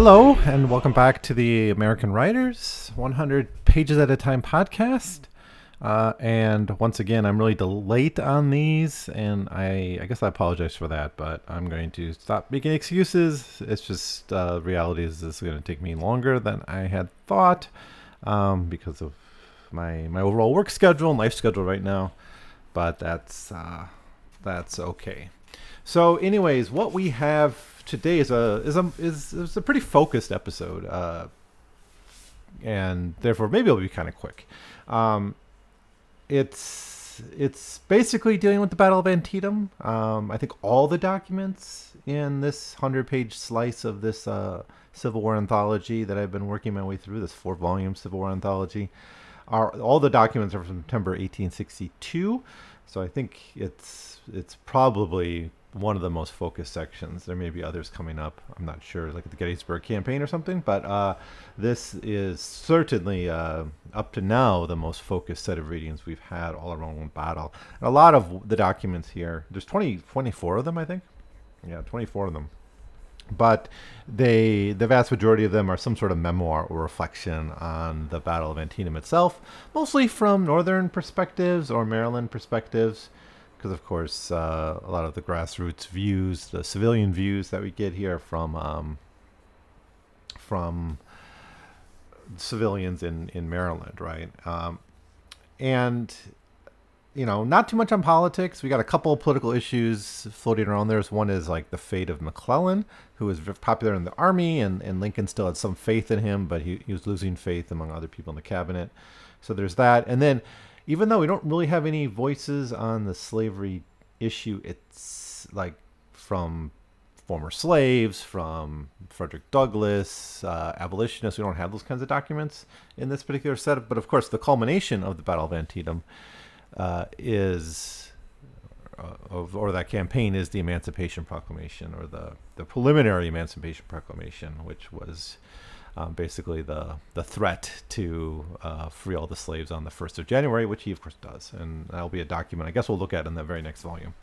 Hello, and welcome back to the American Writers 100 Pages at a Time podcast. And once again, I'm really late on these, and I guess I apologize for that, but I'm going to stop making excuses. It's just reality is this is going to take me longer than I had thought because of my overall work schedule and life schedule right now, but that's okay. So anyways, what we have today is a pretty focused episode, and therefore maybe it'll be kind of quick. It's basically dealing with the Battle of Antietam. I think all the documents in this 100-page slice of this Civil War anthology that I've been working my way through, this 4-volume Civil War anthology, all the documents are from September 1862. So I think it's probably one of the most focused sections. There may be others coming up. I'm not sure, like the Gettysburg campaign or something, but this is certainly up to now the most focused set of readings we've had all around one battle. And a lot of the documents here, there's 24 of them, I think. Yeah, 24 of them. But the vast majority of them are some sort of memoir or reflection on the Battle of Antietam itself, mostly from northern perspectives or Maryland perspectives, because of course a lot of the grassroots views, the civilian views that we get here are from civilians in Maryland, right? And you know, not too much on politics. We got a couple of political issues floating around. There's one is like the fate of McClellan, who was very popular in the army, and Lincoln still had some faith in him, but he was losing faith among other people in the cabinet. So there's that. And then, even though we don't really have any voices on the slavery issue, it's like from former slaves, from Frederick Douglass, abolitionists. We don't have those kinds of documents in this particular setup. But of course, the culmination of the Battle of Antietam that campaign is the Emancipation Proclamation, or the preliminary Emancipation Proclamation, which was basically the threat to free all the slaves on the 1st of January, which he of course does, and that'll be a document I guess we'll look at in the very next volume.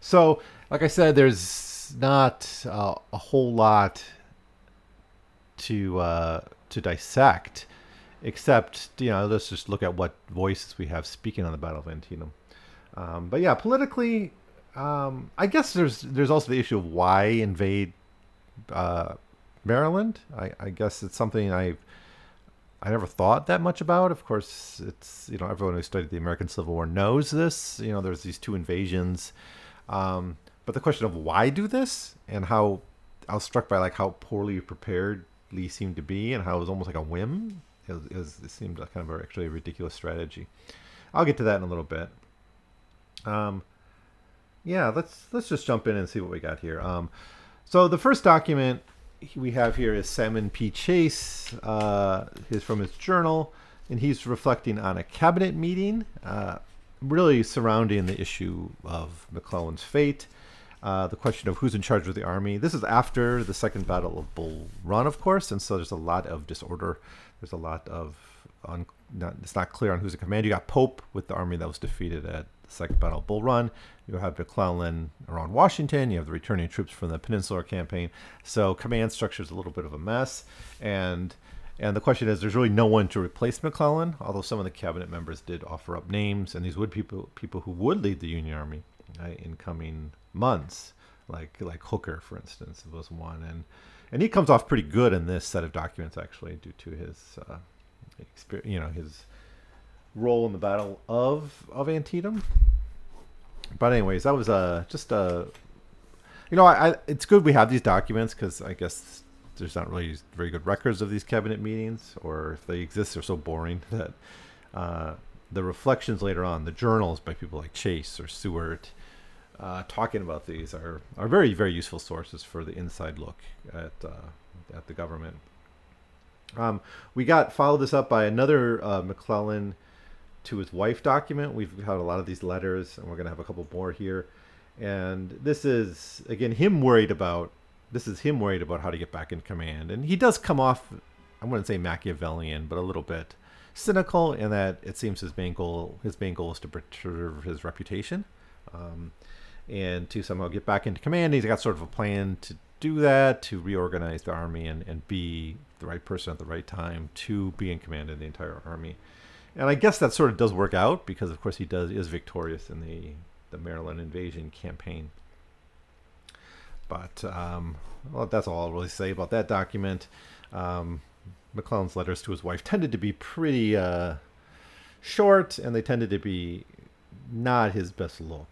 So like I said, there's not a whole lot to dissect. Except, you know, let's just look at what voices we have speaking on the Battle of Antietam. But yeah, politically, I guess there's also the issue of why invade Maryland. I guess it's something I never thought that much about. Of course, it's, you know, everyone who studied the American Civil War knows this. You know, there's these two invasions. But the question of why do this, and how I was struck by like how poorly prepared Lee seemed to be, and how it was almost like a whim. It seemed like kind of actually a ridiculous strategy. I'll get to that in a little bit. Yeah, let's just jump in and see what we got here. So the first document we have here is Salmon P. Chase. Is from his journal, and he's reflecting on a cabinet meeting, really surrounding the issue of McClellan's fate. The question of who's in charge of the army. This is after the Second Battle of Bull Run, of course, and so there's a lot of disorder. There's a lot of it's not clear on who's in command. You got Pope with the army that was defeated at the Second Battle of Bull Run. You have McClellan around Washington. You have the returning troops from the Peninsular Campaign. So command structure is a little bit of a mess, and the question is, there's really no one to replace McClellan. Although some of the cabinet members did offer up names, and these would people who would lead the Union Army in coming months, like Hooker, for instance, was one, and he comes off pretty good in this set of documents, actually, due to his experience, you know, his role in the Battle of Antietam. But anyways, that was it's good we have these documents, because I guess there's not really very good records of these cabinet meetings, or if they exist, they're so boring that the reflections later on, the journals by people like Chase or Seward, talking about these are very, very useful sources for the inside look at the government. We followed this up by another McClellan to his wife document. We've had a lot of these letters, and we're going to have a couple more here. And this is, again, him worried about how to get back in command. And he does come off, I wouldn't say Machiavellian, but a little bit cynical, in that it seems his main goal is to preserve his reputation. And to somehow get back into command. He's got sort of a plan to do that, to reorganize the army and be the right person at the right time to be in command of the entire army. And I guess that sort of does work out because, of course, he is victorious in the Maryland invasion campaign. But well, that's all I'll really say about that document. McClellan's letters to his wife tended to be pretty short, and they tended to be not his best look,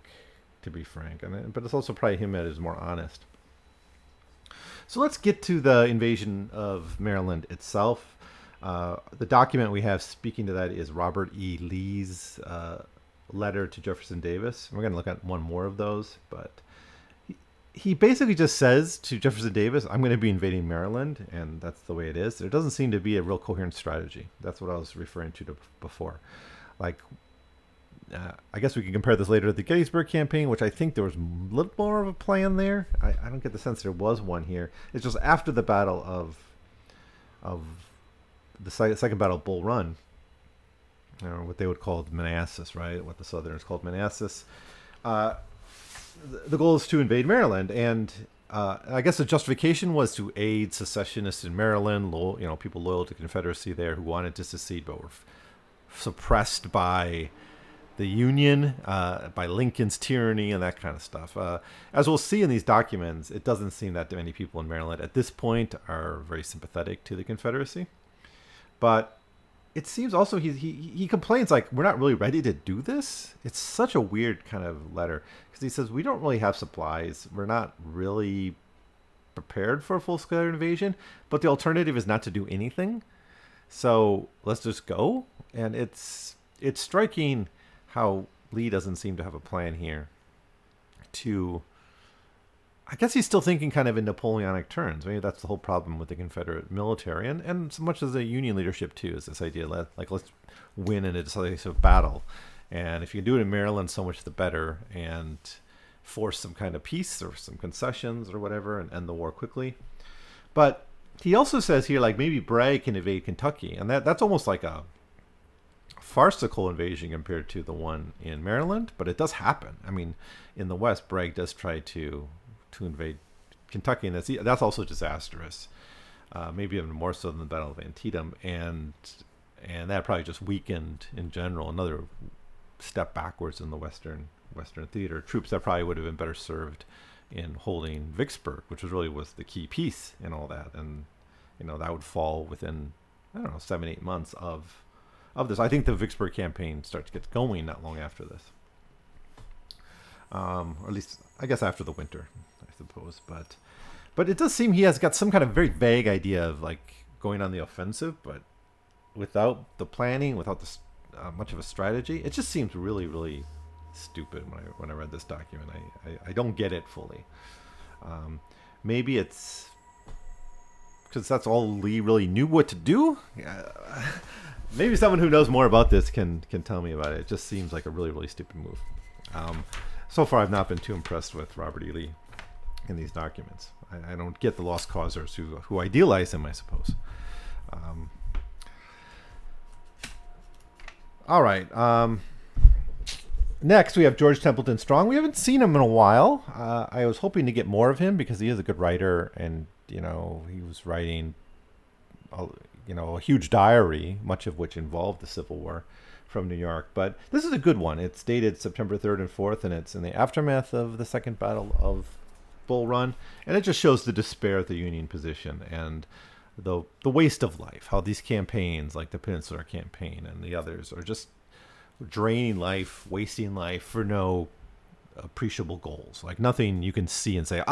to be frank. But it's also probably him that is more honest. So let's get to the invasion of Maryland itself. The document we have speaking to that is Robert E. Lee's letter to Jefferson Davis. We're going to look at one more of those, but he basically just says to Jefferson Davis, I'm going to be invading Maryland, and that's the way it is. There doesn't seem to be a real coherent strategy. That's what I was referring to before. Like, I guess we can compare this later to the Gettysburg campaign, which I think there was a little more of a plan there. I don't get the sense there was one here. It's just after the battle of the second battle of Bull Run, or what they would call Manassas, right? What the Southerners called Manassas. The goal is to invade Maryland, and I guess the justification was to aid secessionists in Maryland, people loyal to Confederacy there who wanted to secede but were suppressed by the Union, by Lincoln's tyranny, and that kind of stuff. As we'll see in these documents, it doesn't seem that many people in Maryland at this point are very sympathetic to the Confederacy. But it seems also he complains, like, we're not really ready to do this. It's such a weird kind of letter because he says, we don't really have supplies. We're not really prepared for a full-scale invasion, but the alternative is not to do anything. So let's just go. And it's striking how Lee doesn't seem to have a plan here to... I guess he's still thinking kind of in Napoleonic terms. Maybe that's the whole problem with the Confederate military and so much of the Union leadership too, is this idea like let's win in a decisive battle. And if you do it in Maryland, so much the better, and force some kind of peace or some concessions or whatever and end the war quickly. But he also says here, like, maybe Bragg can invade Kentucky. And that's almost like a farcical invasion compared to the one in Maryland, but it does happen. I mean, in the West, Bragg does try to invade Kentucky, and that's also disastrous, maybe even more so than the Battle of Antietam, and that probably just weakened in general, another step backwards in the Western theater. Troops that probably would have been better served in holding Vicksburg, which was the key piece in all that, and that would fall within 7-8 months of this. I think the Vicksburg campaign starts to get going not long after this, or at least I guess after the winter, suppose, but it does seem he has got some kind of very vague idea of, like, going on the offensive, but without the planning, without the much of a strategy. It just seems really, really stupid when I read this document. I don't get it fully. Maybe it's because that's all Lee really knew what to do. Maybe someone who knows more about this can tell me about it. It just seems like a really, really stupid move. So far, I've not been too impressed with Robert E. Lee in these documents. I don't get the lost causers who idealize him, I suppose. All right. Next, we have George Templeton Strong. We haven't seen him in a while. I was hoping to get more of him because he is a good writer, and he was writing a huge diary, much of which involved the Civil War, from New York. But this is a good one. It's dated September 3rd and 4th, and it's in the aftermath of the Second Battle of Bull Run, and it just shows the despair of the Union position and the waste of life, how these campaigns like the Peninsular campaign and the others are just draining life, wasting life for no appreciable goals, like nothing you can see and say,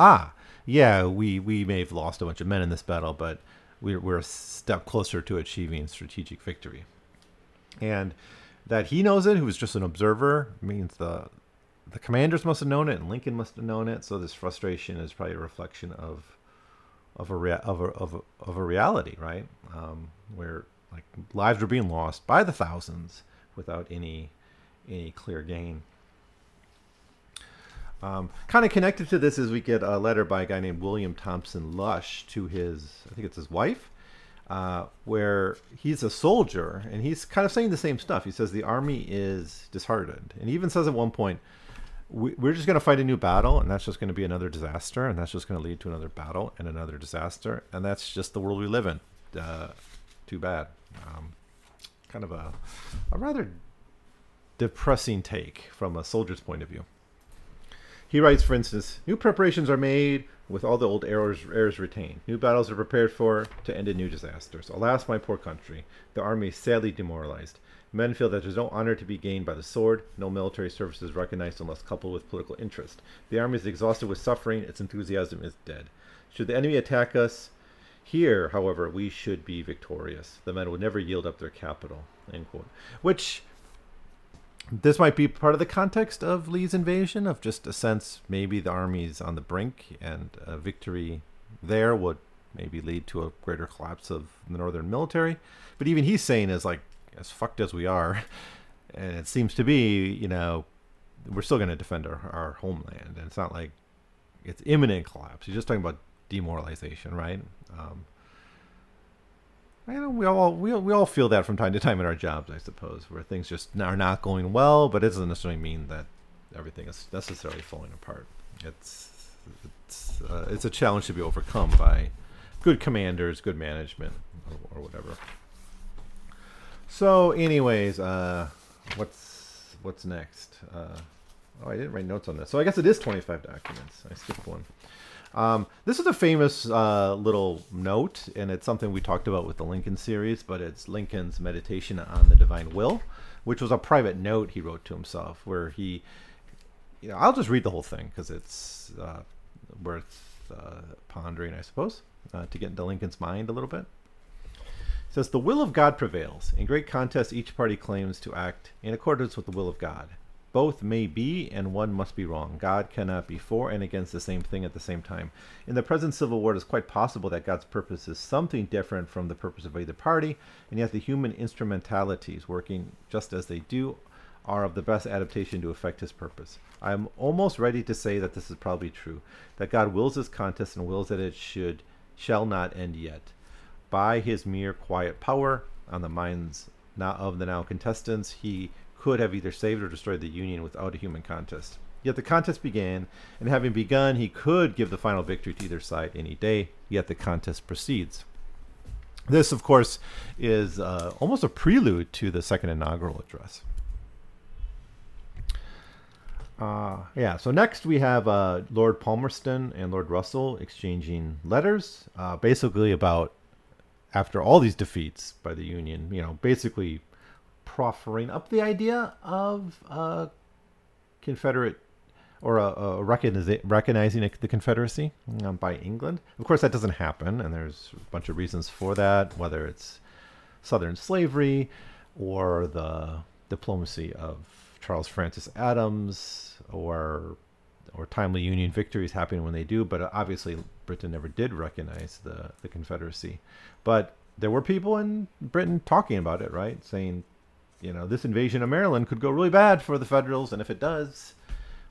we may have lost a bunch of men in this battle, but we're a step closer to achieving strategic victory. And that he knows it, who was just an observer, means the commanders must have known it, and Lincoln must have known it. So this frustration is probably a reflection of a reality, right? Where, like, lives are being lost by the thousands without any clear gain. Kind of connected to this is we get a letter by a guy named William Thompson Lush to his wife, where he's a soldier and he's kind of saying the same stuff. He says the army is disheartened, and he even says at one point, we're just going to fight a new battle, and that's just going to be another disaster, and that's just going to lead to another battle and another disaster, and that's just the world we live in. Too bad. Kind of a rather depressing take from a soldier's point of view. He writes, for instance, new preparations are made with all the old errors retained. New battles are prepared for to end in new disasters. Alas, my poor country, the army is sadly demoralized. Men feel that there's no honor to be gained by the sword, no military service is recognized unless coupled with political interest. The army is exhausted with suffering, its enthusiasm is dead. Should the enemy attack us here, however, we should be victorious. The men would never yield up their capital. End quote. Which... this might be part of the context of Lee's invasion, of just a sense maybe the army's on the brink, and a victory there would maybe lead to a greater collapse of the northern military. But even he's saying is like, as fucked as we are, and it seems to be, you know, we're still going to defend our homeland, and it's not like it's imminent collapse. He's just talking about demoralization, right? You know, we all feel that from time to time in our jobs, I suppose, where things just are not going well, but it doesn't necessarily mean that everything is necessarily falling apart. It's a challenge to be overcome by good commanders, good management, or whatever. So, anyways, what's next? Oh, I didn't write notes on this, so I guess it is 25 documents. I skipped one. This is a famous little note, and it's something we talked about with the Lincoln series, but it's Lincoln's Meditation on the Divine Will, which was a private note he wrote to himself, where he, you know, I'll just read the whole thing because it's worth pondering, I suppose, to get into Lincoln's mind a little bit. It says, "The will of God prevails. In great contests, each party claims to act in accordance with the will of God. Both may be, and one must be wrong. God cannot be for and against the same thing at the same time. In the present civil war, it is quite possible that God's purpose is something different from the purpose of either party, and yet the human instrumentalities, working just as they do, are of the best adaptation to effect his purpose. I am almost ready to say that this is probably true, that God wills this contest and wills that it shall not end yet. By his mere quiet power, on the minds not of the now contestants, he could have either saved or destroyed the Union without a human contest. Yet the contest began, and having begun, he could give the final victory to either side any day, yet the contest proceeds." This, of course, is almost a prelude to the second inaugural address. So next we have Lord Palmerston and Lord Russell exchanging letters, basically about, after all these defeats by the Union, you know, basically proffering up the idea of a Confederate, or recognizing the Confederacy by England. Of course, that doesn't happen, and there's a bunch of reasons for that, whether it's Southern slavery or the diplomacy of Charles Francis Adams, or timely Union victories happening when they do, but obviously Britain never did recognize the Confederacy. But there were people in Britain talking about it, right, saying, you know, this invasion of Maryland could go really bad for the Federals, and if it does,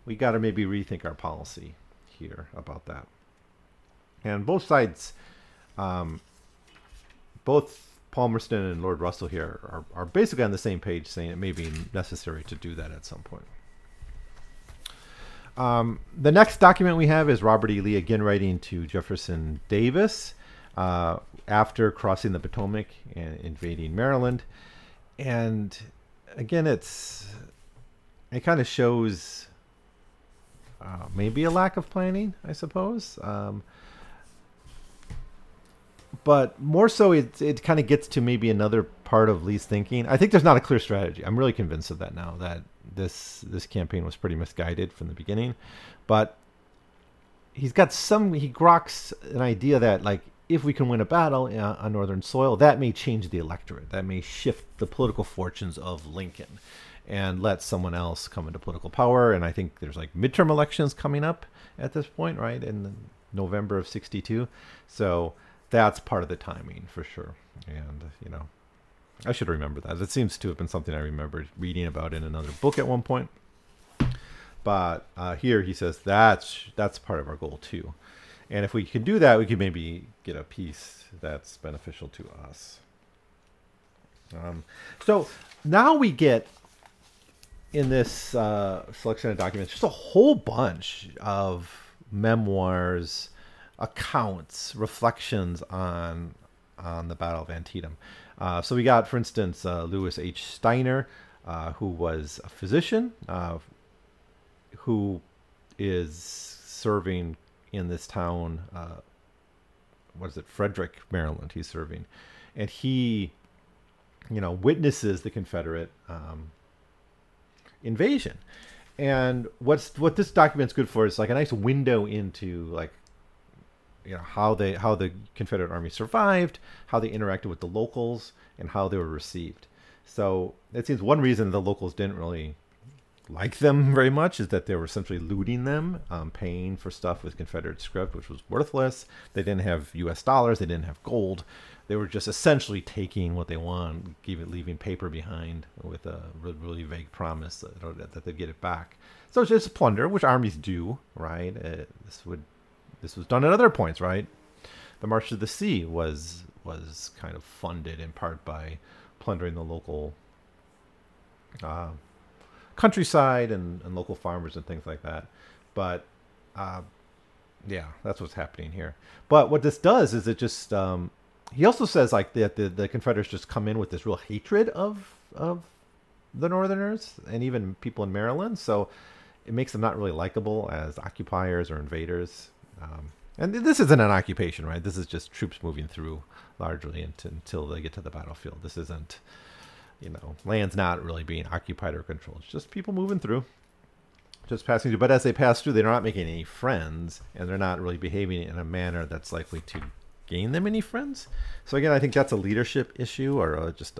we got to maybe rethink our policy here about that. And both sides, both Palmerston and Lord Russell here are basically on the same page, saying it may be necessary to do that at some point. The next document we have is Robert E. Lee again writing to Jefferson Davis after crossing the Potomac and invading Maryland. And again, it kind of shows maybe a lack of planning, I suppose. But more so, it kind of gets to maybe another part of Lee's thinking. I think there's not a clear strategy. I'm really convinced of that now, that this campaign was pretty misguided from the beginning. But he grokes an idea that, like, if we can win a battle on northern soil, that may change the electorate. That may shift the political fortunes of Lincoln and let someone else come into political power. And I think there's like midterm elections coming up at this point, right, in November of 1962. So that's part of the timing for sure. And, you know, I should remember that. It seems to have been something I remembered reading about in another book at one point. But here he says that's part of our goal too. And if we can do that, we can maybe get a piece that's beneficial to us. So now we get in this selection of documents, just a whole bunch of memoirs, accounts, reflections on the Battle of Antietam. So we got, for instance, Louis H. Steiner, who was a physician, who is serving in this town, Frederick, Maryland, he's serving. And he, witnesses the Confederate invasion. And what this document's good for is like a nice window into how the Confederate Army survived, how they interacted with the locals, and how they were received. So it seems one reason the locals didn't really like them very much is that they were essentially looting them, paying for stuff with Confederate script, which was worthless. They didn't have U.S. dollars. They didn't have gold. They were just essentially taking what they want, leaving paper behind with a really, really vague promise that they'd get it back. So it's just plunder, which armies do, right? This was done at other points, right? The March to the Sea was kind of funded in part by plundering the local countryside and local farmers and things like that. But yeah, that's what's happening here. But what this does is it just he also says like that the Confederates just come in with this real hatred of the Northerners and even people in Maryland. So it makes them not really likable as occupiers or invaders. And this isn't an occupation, right? This is just troops moving through largely until they get to the battlefield. This isn't, land's not really being occupied or controlled. It's just people moving through, just passing through. But as they pass through, they're not making any friends, and they're not really behaving in a manner that's likely to gain them any friends. So again, I think that's a leadership issue or just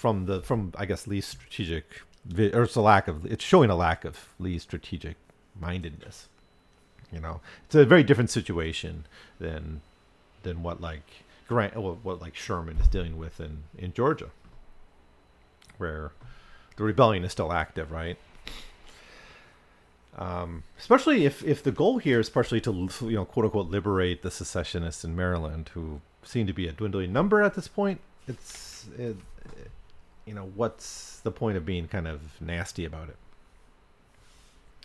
from Lee's strategic, or it's showing a lack of Lee's strategic mindedness. It's a very different situation than what Sherman is dealing with in Georgia, where the rebellion is still active, right? Especially if the goal here is partially to quote unquote liberate the secessionists in Maryland, who seem to be a dwindling number at this point. What's the point of being kind of nasty about it?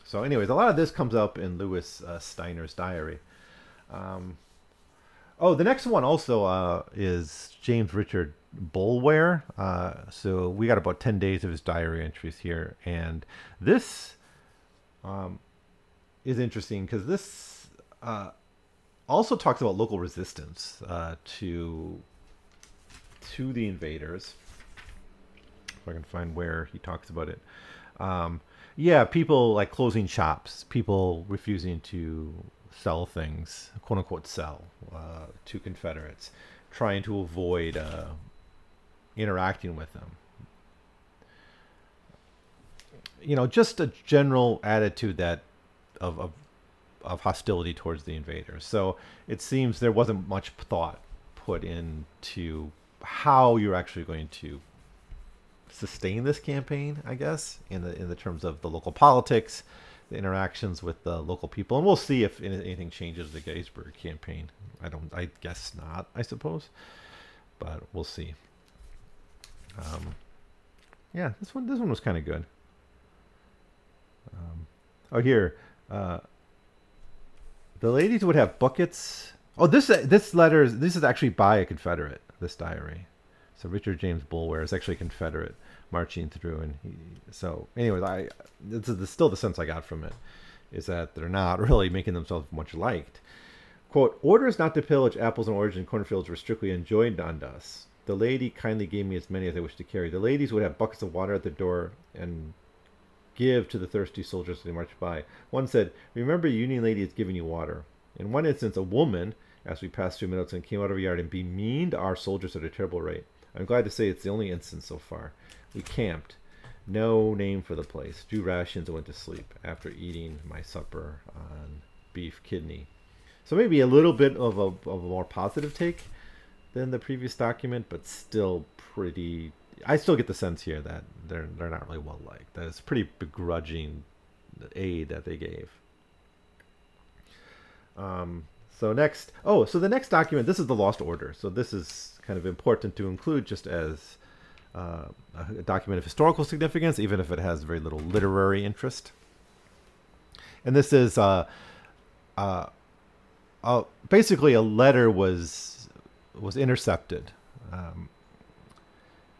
So anyways, a lot of this comes up in Louis Steiner's diary. The next one also is James Richard Boulware. So we got about 10 days of his diary entries here. And this is interesting because this also talks about local resistance to the invaders. I can find where he talks about it. People like closing shops, people refusing to sell things, quote unquote sell, to Confederates, trying to avoid interacting with them. Just a general attitude that of hostility towards the invaders. So it seems there wasn't much thought put into how you're actually going to sustain this campaign, I guess, in the terms of the local politics, the interactions with the local people, and we'll see if anything changes the Gettysburg campaign. I guess not, I suppose, but we'll see. This one was kind of good. The ladies would have buckets. This is actually by a Confederate, this diary. So Richard James Bullwear is actually a Confederate marching through, this is still the sense I got from it, is that they're not really making themselves much liked. Quote, "Orders not to pillage apples and oranges and cornfields were strictly enjoined on us. The lady kindly gave me as many as I wished to carry. The ladies would have buckets of water at the door and give to the thirsty soldiers as they marched by. One said, 'Remember, Union lady is giving you water.' In one instance, a woman, as we passed through Middletown, came out of a yard and bemeaned our soldiers at a terrible rate. I'm glad to say it's the only instance so far. We camped. No name for the place. Drew rations and went to sleep after eating my supper on beef kidney." So maybe a little bit of a more positive take than the previous document, but still pretty... I still get the sense here that they're not really well liked. That it's pretty begrudging aid that they gave. So next, so the next document, this is the Lost Order. So this is kind of important to include just as a document of historical significance, even if it has very little literary interest. And this is basically a letter was intercepted.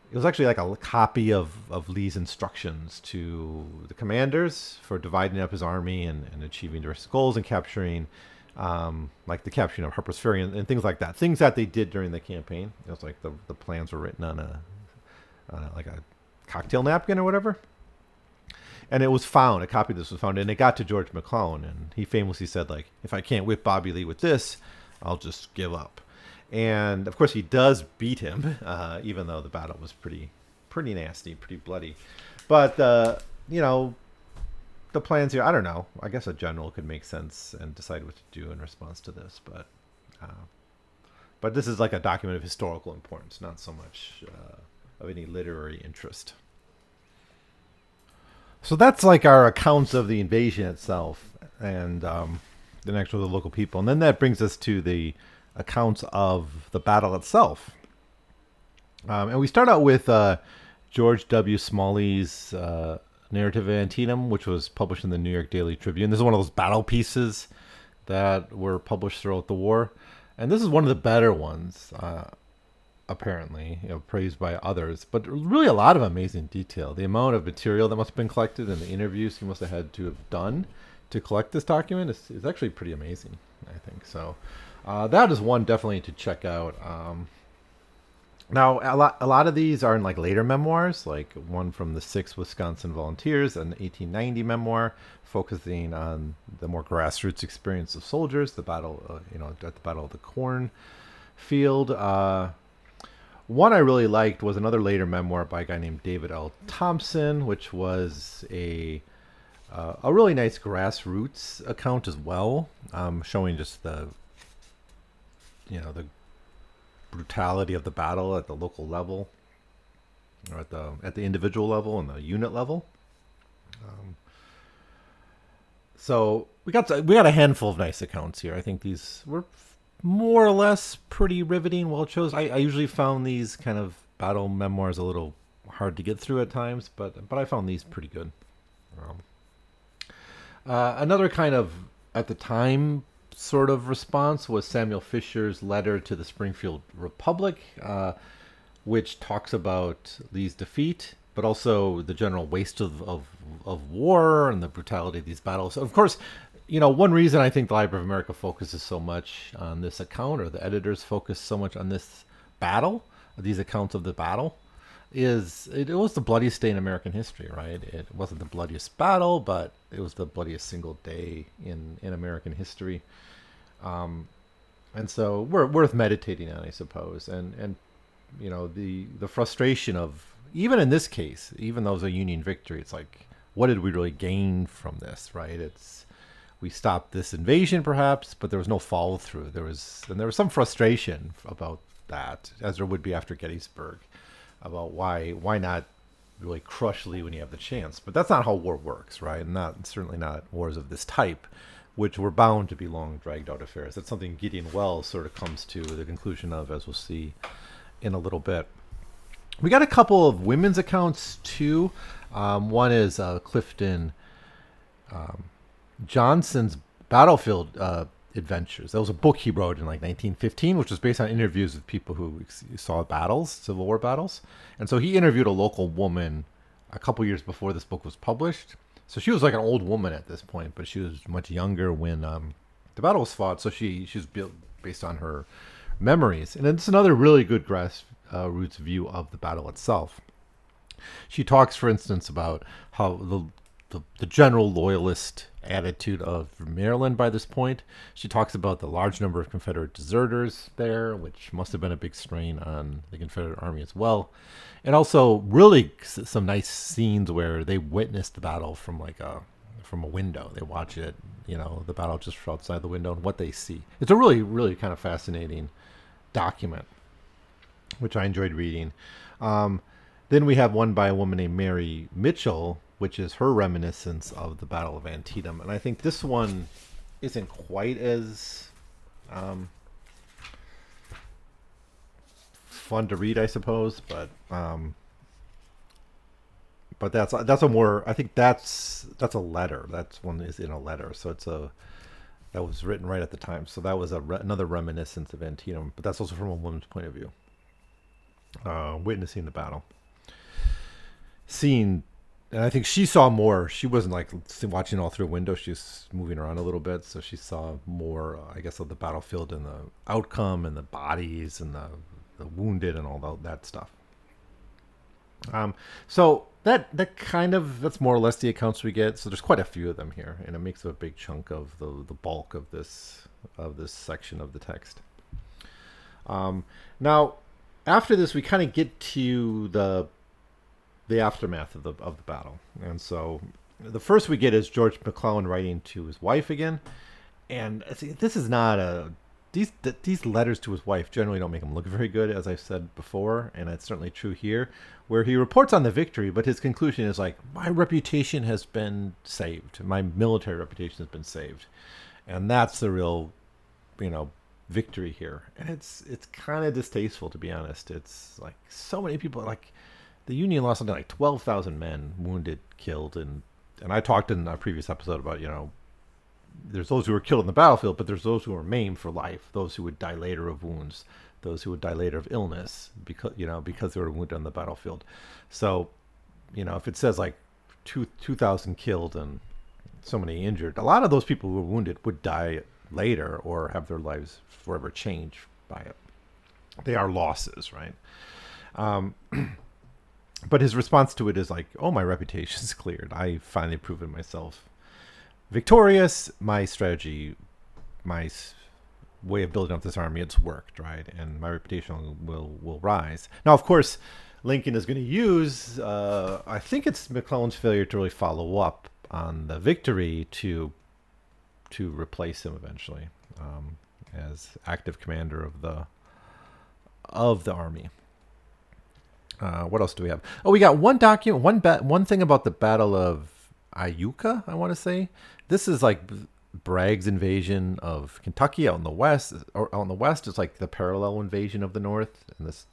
It was actually like a copy of Lee's instructions to the commanders for dividing up his army and achieving diverse goals and capturing, like the capturing of Harper's Ferry and things like that. Things that they did during the campaign. It was like the plans were written on a cocktail napkin or whatever. And it was found, a copy of this was found, and it got to George McClellan. And he famously said, like, if I can't whip Bobby Lee with this, I'll just give up. And of course, he does beat him, even though the battle was pretty nasty, pretty bloody. But the plans here—I don't know. I guess a general could make sense and decide what to do in response to this. But this is like a document of historical importance, not so much of any literary interest. So that's like our accounts of the invasion itself, and the next one, the local people, and then that brings us to the accounts of the battle itself. And we start out with George W. Smalley's Narrative of Antietam, which was published in the New York Daily Tribune. This is one of those battle pieces that were published throughout the war. And this is one of the better ones, apparently, praised by others. But really a lot of amazing detail. The amount of material that must have been collected and the interviews he must have had to have done to collect this document is actually pretty amazing, I think. So that is one definitely to check out. Now, a lot of these are in like later memoirs, like one from the 6th Wisconsin Volunteers, an 1890 memoir focusing on the more grassroots experience of soldiers, the battle, at the Battle of the Cornfield. One I really liked was another later memoir by a guy named David L. Thompson, which was a really nice grassroots account as well, showing just the brutality of the battle at the local level, or at the individual level and the unit level. So we got a handful of nice accounts here. I think these were more or less pretty riveting, well chosen. I usually found these kind of battle memoirs a little hard to get through at times, but I found these pretty good. Another kind of at the time sort of response was Samuel Fisher's letter to the Springfield Republic, which talks about Lee's defeat, but also the general waste of war and the brutality of these battles. Of course, one reason I think the Library of America focuses so much on this account, or the editors focus so much on this battle, these accounts of the battle, is it was the bloodiest day in American history, right? It wasn't the bloodiest battle, but it was the bloodiest single day in American history. And so we're worth meditating on, I suppose. And the frustration of, even in this case, even though it was a Union victory, it's like, what did we really gain from this, right? We stopped this invasion perhaps, but there was no follow through. There was some frustration about that, as there would be after Gettysburg, about why not really crush Lee when you have the chance. But that's not how war works, right? Certainly not wars of this type, which were bound to be long, dragged-out affairs. That's something Gideon Welles sort of comes to the conclusion of, as we'll see in a little bit. We got a couple of women's accounts, too. One is Clifton Johnson's Battlefield Adventures. That was a book he wrote in like 1915, which was based on interviews with people who saw battles, Civil War battles. And so he interviewed a local woman a couple years before this book was published. So she was like an old woman at this point, but she was much younger when the battle was fought. So she's built based on her memories. And it's another really good grassroots view of the battle itself. She talks, for instance, about how the general loyalist attitude of Maryland by this point. She talks about the large number of Confederate deserters there, which must have been a big strain on the Confederate Army as well. And also really some nice scenes where they witnessed the battle from a window. They watch it, the battle just from outside the window and what they see. It's a really, really kind of fascinating document, which I enjoyed reading. Then we have one by a woman named Mary Mitchell, which is her reminiscence of the Battle of Antietam. And I think this one isn't quite as Fun to read, I suppose, but that's a more, I think that's a letter. That's one is in a letter, so it's a that was written right at the time. So that was another reminiscence of Antietam, but that's also from a woman's point of view. Witnessing the battle, seeing, and I think she saw more. She wasn't like watching all through a window. She was moving around a little bit, so she saw more, I guess, of the battlefield and the outcome and the bodies and the wounded and all that stuff. So that kind of, that's more or less the accounts we get. So there's quite a few of them here, and it makes up a big chunk of the bulk of this section of the text. Now, after this, we kind of get to the aftermath of the battle. And so the first we get is George McClellan writing to his wife again. And see, this is not a, these letters to his wife generally don't make him look very good, as I've said before. And it's certainly true here, where he reports on the victory, but his conclusion is like, my reputation has been saved. My military reputation has been saved. And that's the real, victory here. And it's kind of distasteful, to be honest. It's like so many people, like, the Union lost something like 12,000 men wounded, killed, and I talked in a previous episode about, there's those who were killed on the battlefield, but there's those who were maimed for life, those who would die later of wounds, those who would die later of illness because they were wounded on the battlefield. So, if it says like 2,000 killed and so many injured, a lot of those people who were wounded would die later or have their lives forever changed by it. They are losses, right? But his response to it is like, oh, my reputation's cleared. I finally proven myself victorious. My strategy, my way of building up this army, it's worked, right? And my reputation will rise. Now, of course, Lincoln is going to use, I think it's McClellan's failure to really follow up on the victory to replace him eventually as active commander of the army. What else do we have? Oh, we got one document, one thing about the Battle of Iuka, I want to say. This is like Bragg's invasion of Kentucky out in the west. It's like the parallel invasion of the north, and this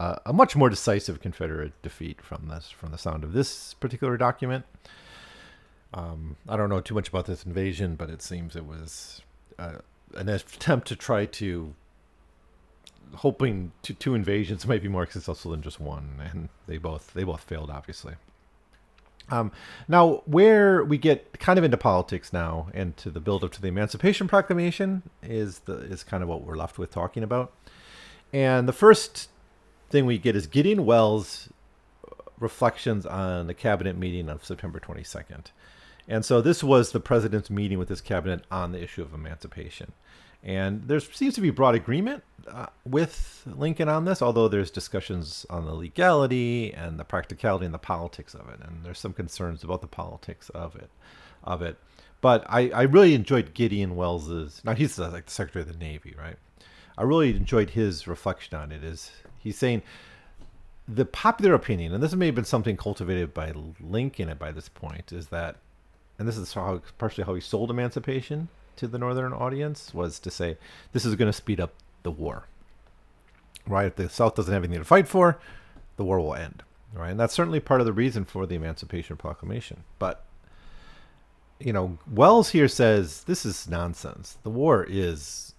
a much more decisive Confederate defeat from the sound of this particular document. I don't know too much about this invasion, but it seems it was an attempt to try to, hoping to two invasions might be more successful than just one, and they both failed, obviously. Now, where we get kind of into politics now and to the build up to the Emancipation Proclamation is kind of what we're left with talking about. And the first thing we get is Gideon Welles' reflections on the cabinet meeting of September 22nd. And so this was the president's meeting with his cabinet on the issue of emancipation. And there seems to be broad agreement with Lincoln on this, although there's discussions on the legality and the practicality and the politics of it. And there's some concerns about the politics of it. But I really enjoyed Gideon Welles's, now he's like the Secretary of the Navy, right? I really enjoyed his reflection on it. Is he's saying the popular opinion, and this may have been something cultivated by Lincoln by this point, is that, and this is partially how he sold emancipation to the northern audience, was to say this is going to speed up the war, right? If the South doesn't have anything to fight for, the war will end, right? And that's certainly part of the reason for the Emancipation Proclamation. But Welles here says this is nonsense. The war is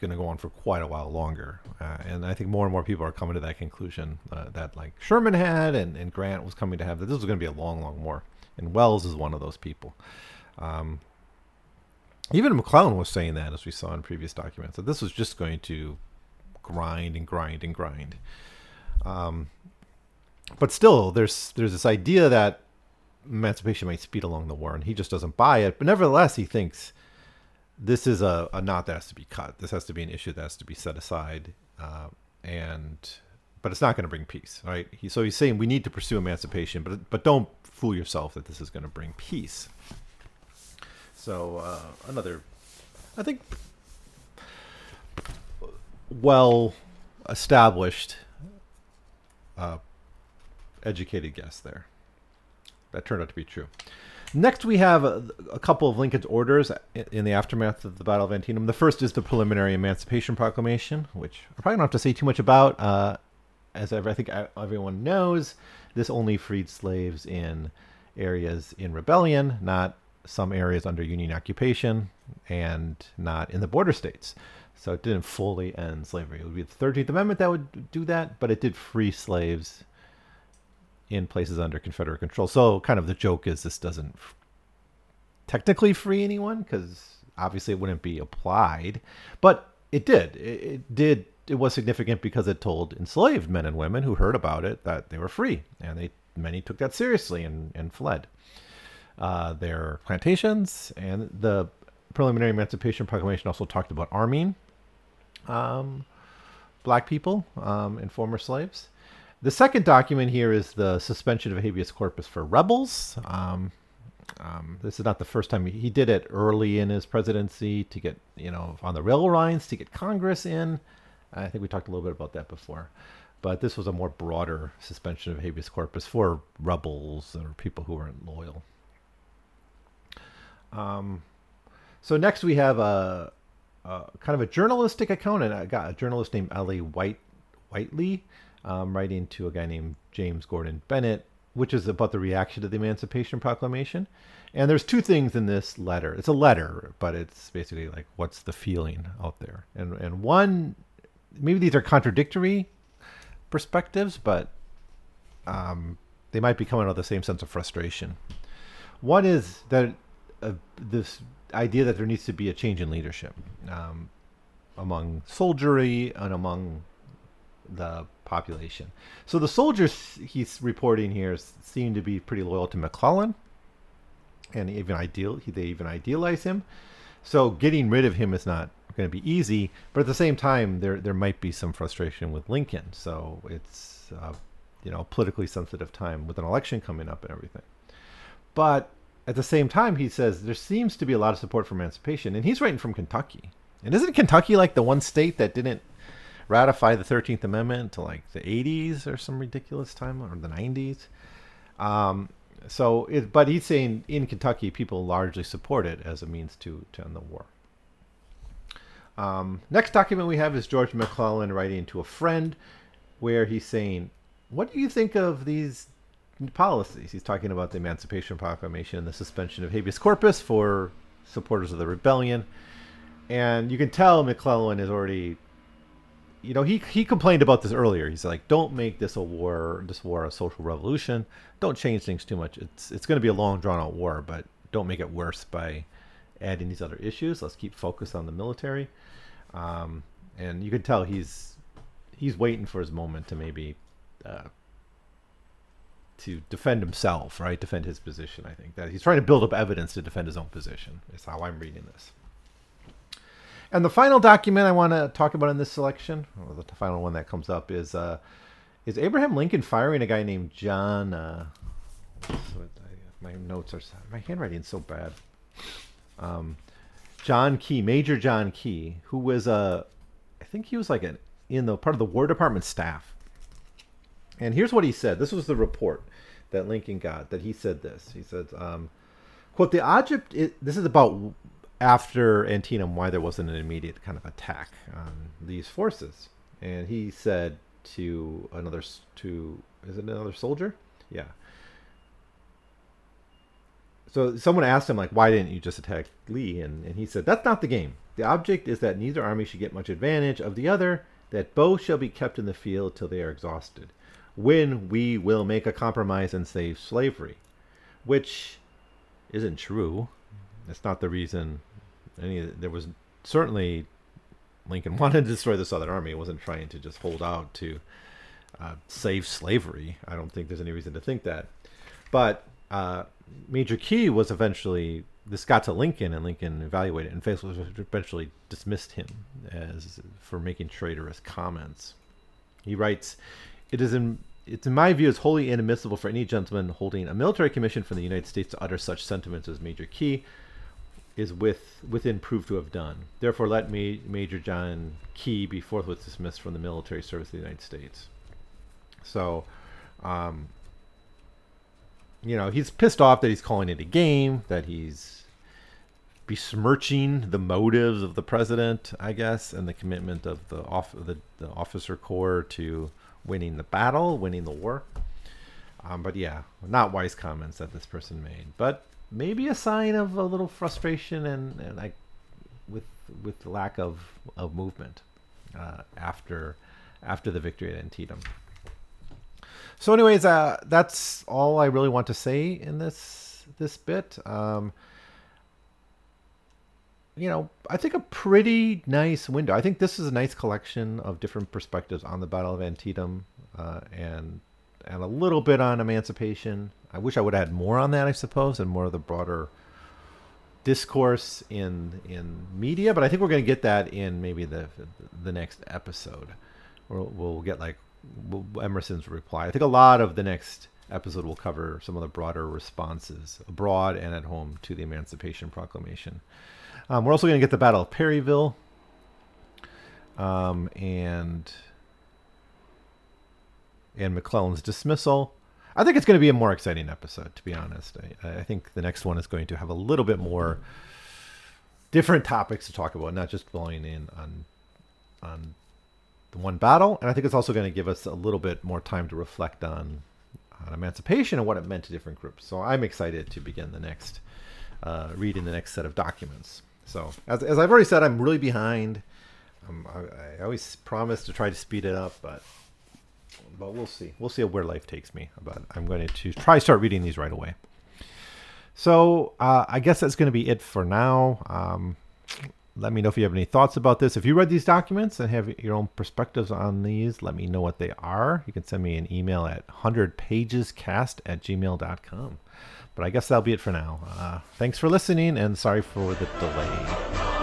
going to go on for quite a while longer, and I think more and more people are coming to that conclusion that like Sherman had and Grant was coming to have, that this was going to be a long war, and Welles is one of those people. Even McClellan was saying that, as we saw in previous documents, that this was just going to grind and grind and grind. But still, there's this idea that emancipation might speed along the war, and he just doesn't buy it. But nevertheless, he thinks this is a knot that has to be cut. This has to be an issue that has to be set aside, but it's not going to bring peace, right? So he's saying we need to pursue emancipation, but don't fool yourself that this is going to bring peace. So another, I think, well-established, educated guess there. That turned out to be true. Next, we have a couple of Lincoln's orders in the aftermath of the Battle of Antietam. The first is the Preliminary Emancipation Proclamation, which I probably don't have to say too much about. As I think everyone knows, this only freed slaves in areas in rebellion, not some areas under Union occupation, and not in the border states. So it didn't fully end slavery. It would be the 13th Amendment that would do that, but it did free slaves in places under Confederate control. So kind of the joke is this doesn't technically free anyone, because obviously it wouldn't be applied, but it did. It was significant because it told enslaved men and women who heard about it that they were free, and many took that seriously and fled their plantations. And the Preliminary Emancipation Proclamation also talked about arming black people and former slaves. The second document here is the suspension of habeas corpus for rebels. This is not the first time he did it early in his presidency to get, on the rail lines to get Congress in. I think we talked a little bit about that before, but this was a more broader suspension of habeas corpus for rebels or people who weren't loyal. So next we have a kind of a journalistic account, and I got a journalist named Ellie Whiteley. Writing to a guy named James Gordon Bennett, which is about the reaction to the Emancipation Proclamation. And there's two things in this letter. It's a letter, but it's basically like, what's the feeling out there? And one, maybe these are contradictory perspectives, but they might be coming out of the same sense of frustration. One is that this idea that there needs to be a change in leadership among soldiery and among the population. So the soldiers he's reporting here seem to be pretty loyal to McClellan, and they even idealize him. So getting rid of him is not going to be easy, but at the same time, there might be some frustration with Lincoln. So it's a politically sensitive time with an election coming up and everything. But at the same time, he says there seems to be a lot of support for emancipation, and he's writing from Kentucky. And isn't Kentucky like the one state that didn't ratify the 13th Amendment to like the 80s or some ridiculous time, or the 90s? But he's saying in Kentucky, people largely support it as a means to end the war. Next document we have is George McClellan writing to a friend, where he's saying, what do you think of these policies? He's talking about the Emancipation Proclamation and the suspension of habeas corpus for supporters of the rebellion. And you can tell McClellan is already, he complained about this earlier. He's like, don't make this war a social revolution. Don't change things too much. It's going to be a long, drawn-out war, but don't make it worse by adding these other issues. Let's keep focused on the military. And you can tell he's waiting for his moment to maybe to defend himself, right? Defend his position, I think. That he's trying to build up evidence to defend his own position is how I'm reading this. And the final document I want to talk about in this selection, or the final one that comes up, is Abraham Lincoln firing a guy named John. My handwriting is so bad. John Key, Major John Key, who was I think he was like part of the War Department staff. And here's what he said. This was the report that Lincoln got. That he said this. He said, "Quote the object." This is about after Antietam, why there wasn't an immediate kind of attack on these forces. And he said to another soldier? Yeah. So someone asked him, like, why didn't you just attack Lee? And he said, that's not the game. The object is that neither army should get much advantage of the other, that both shall be kept in the field till they are exhausted, when we will make a compromise and save slavery, which isn't true. It's not the reason there was certainly Lincoln wanted to destroy the Southern Army. He wasn't trying to just hold out to save slavery. I don't think there's any reason to think that. But Major Key was eventually, this got to Lincoln, and Lincoln evaluated it, and eventually dismissed him for making traitorous comments. He writes, It's in my view is wholly inadmissible for any gentleman holding a military commission from the United States to utter such sentiments as Major Key is within proved to have done. Therefore, let Major John Key be forthwith dismissed from the military service of the United States. So you know, he's pissed off that he's calling it a game, that he's besmirching the motives of the president, I guess, and the commitment of the officer corps to winning the battle, winning the war. But yeah, not wise comments that this person made, but maybe a sign of a little frustration and like with the lack of movement after the victory at Antietam. So anyways, that's all I really want to say in this bit. You know, I think a pretty nice window. I think this is a nice collection of different perspectives on the Battle of Antietam and a little bit on emancipation. I wish I would have had more on that, I suppose, and more of the broader discourse in media. But I think we're going to get that in maybe the next episode. We'll get Emerson's reply. I think a lot of the next episode will cover some of the broader responses abroad and at home to the Emancipation Proclamation. We're also going to get the Battle of Perryville. And McClellan's dismissal. I think it's going to be a more exciting episode, to be honest. I think the next one is going to have a little bit more different topics to talk about, not just blowing in on the one battle. And I think it's also going to give us a little bit more time to reflect on emancipation and what it meant to different groups. So I'm excited to begin the next reading the next set of documents. So as I've already said, I'm really behind. I always promise to try to speed it up, but we'll see where life takes me. But I'm going to try to start reading these right away. So I guess that's going to be it for now. Let me know if you have any thoughts about this. If you read these documents and have your own perspectives on these, let me know what they are. You can send me an email at 100pagescast@gmail.com. But I guess that'll be it for now. Thanks for listening, and sorry for the delay.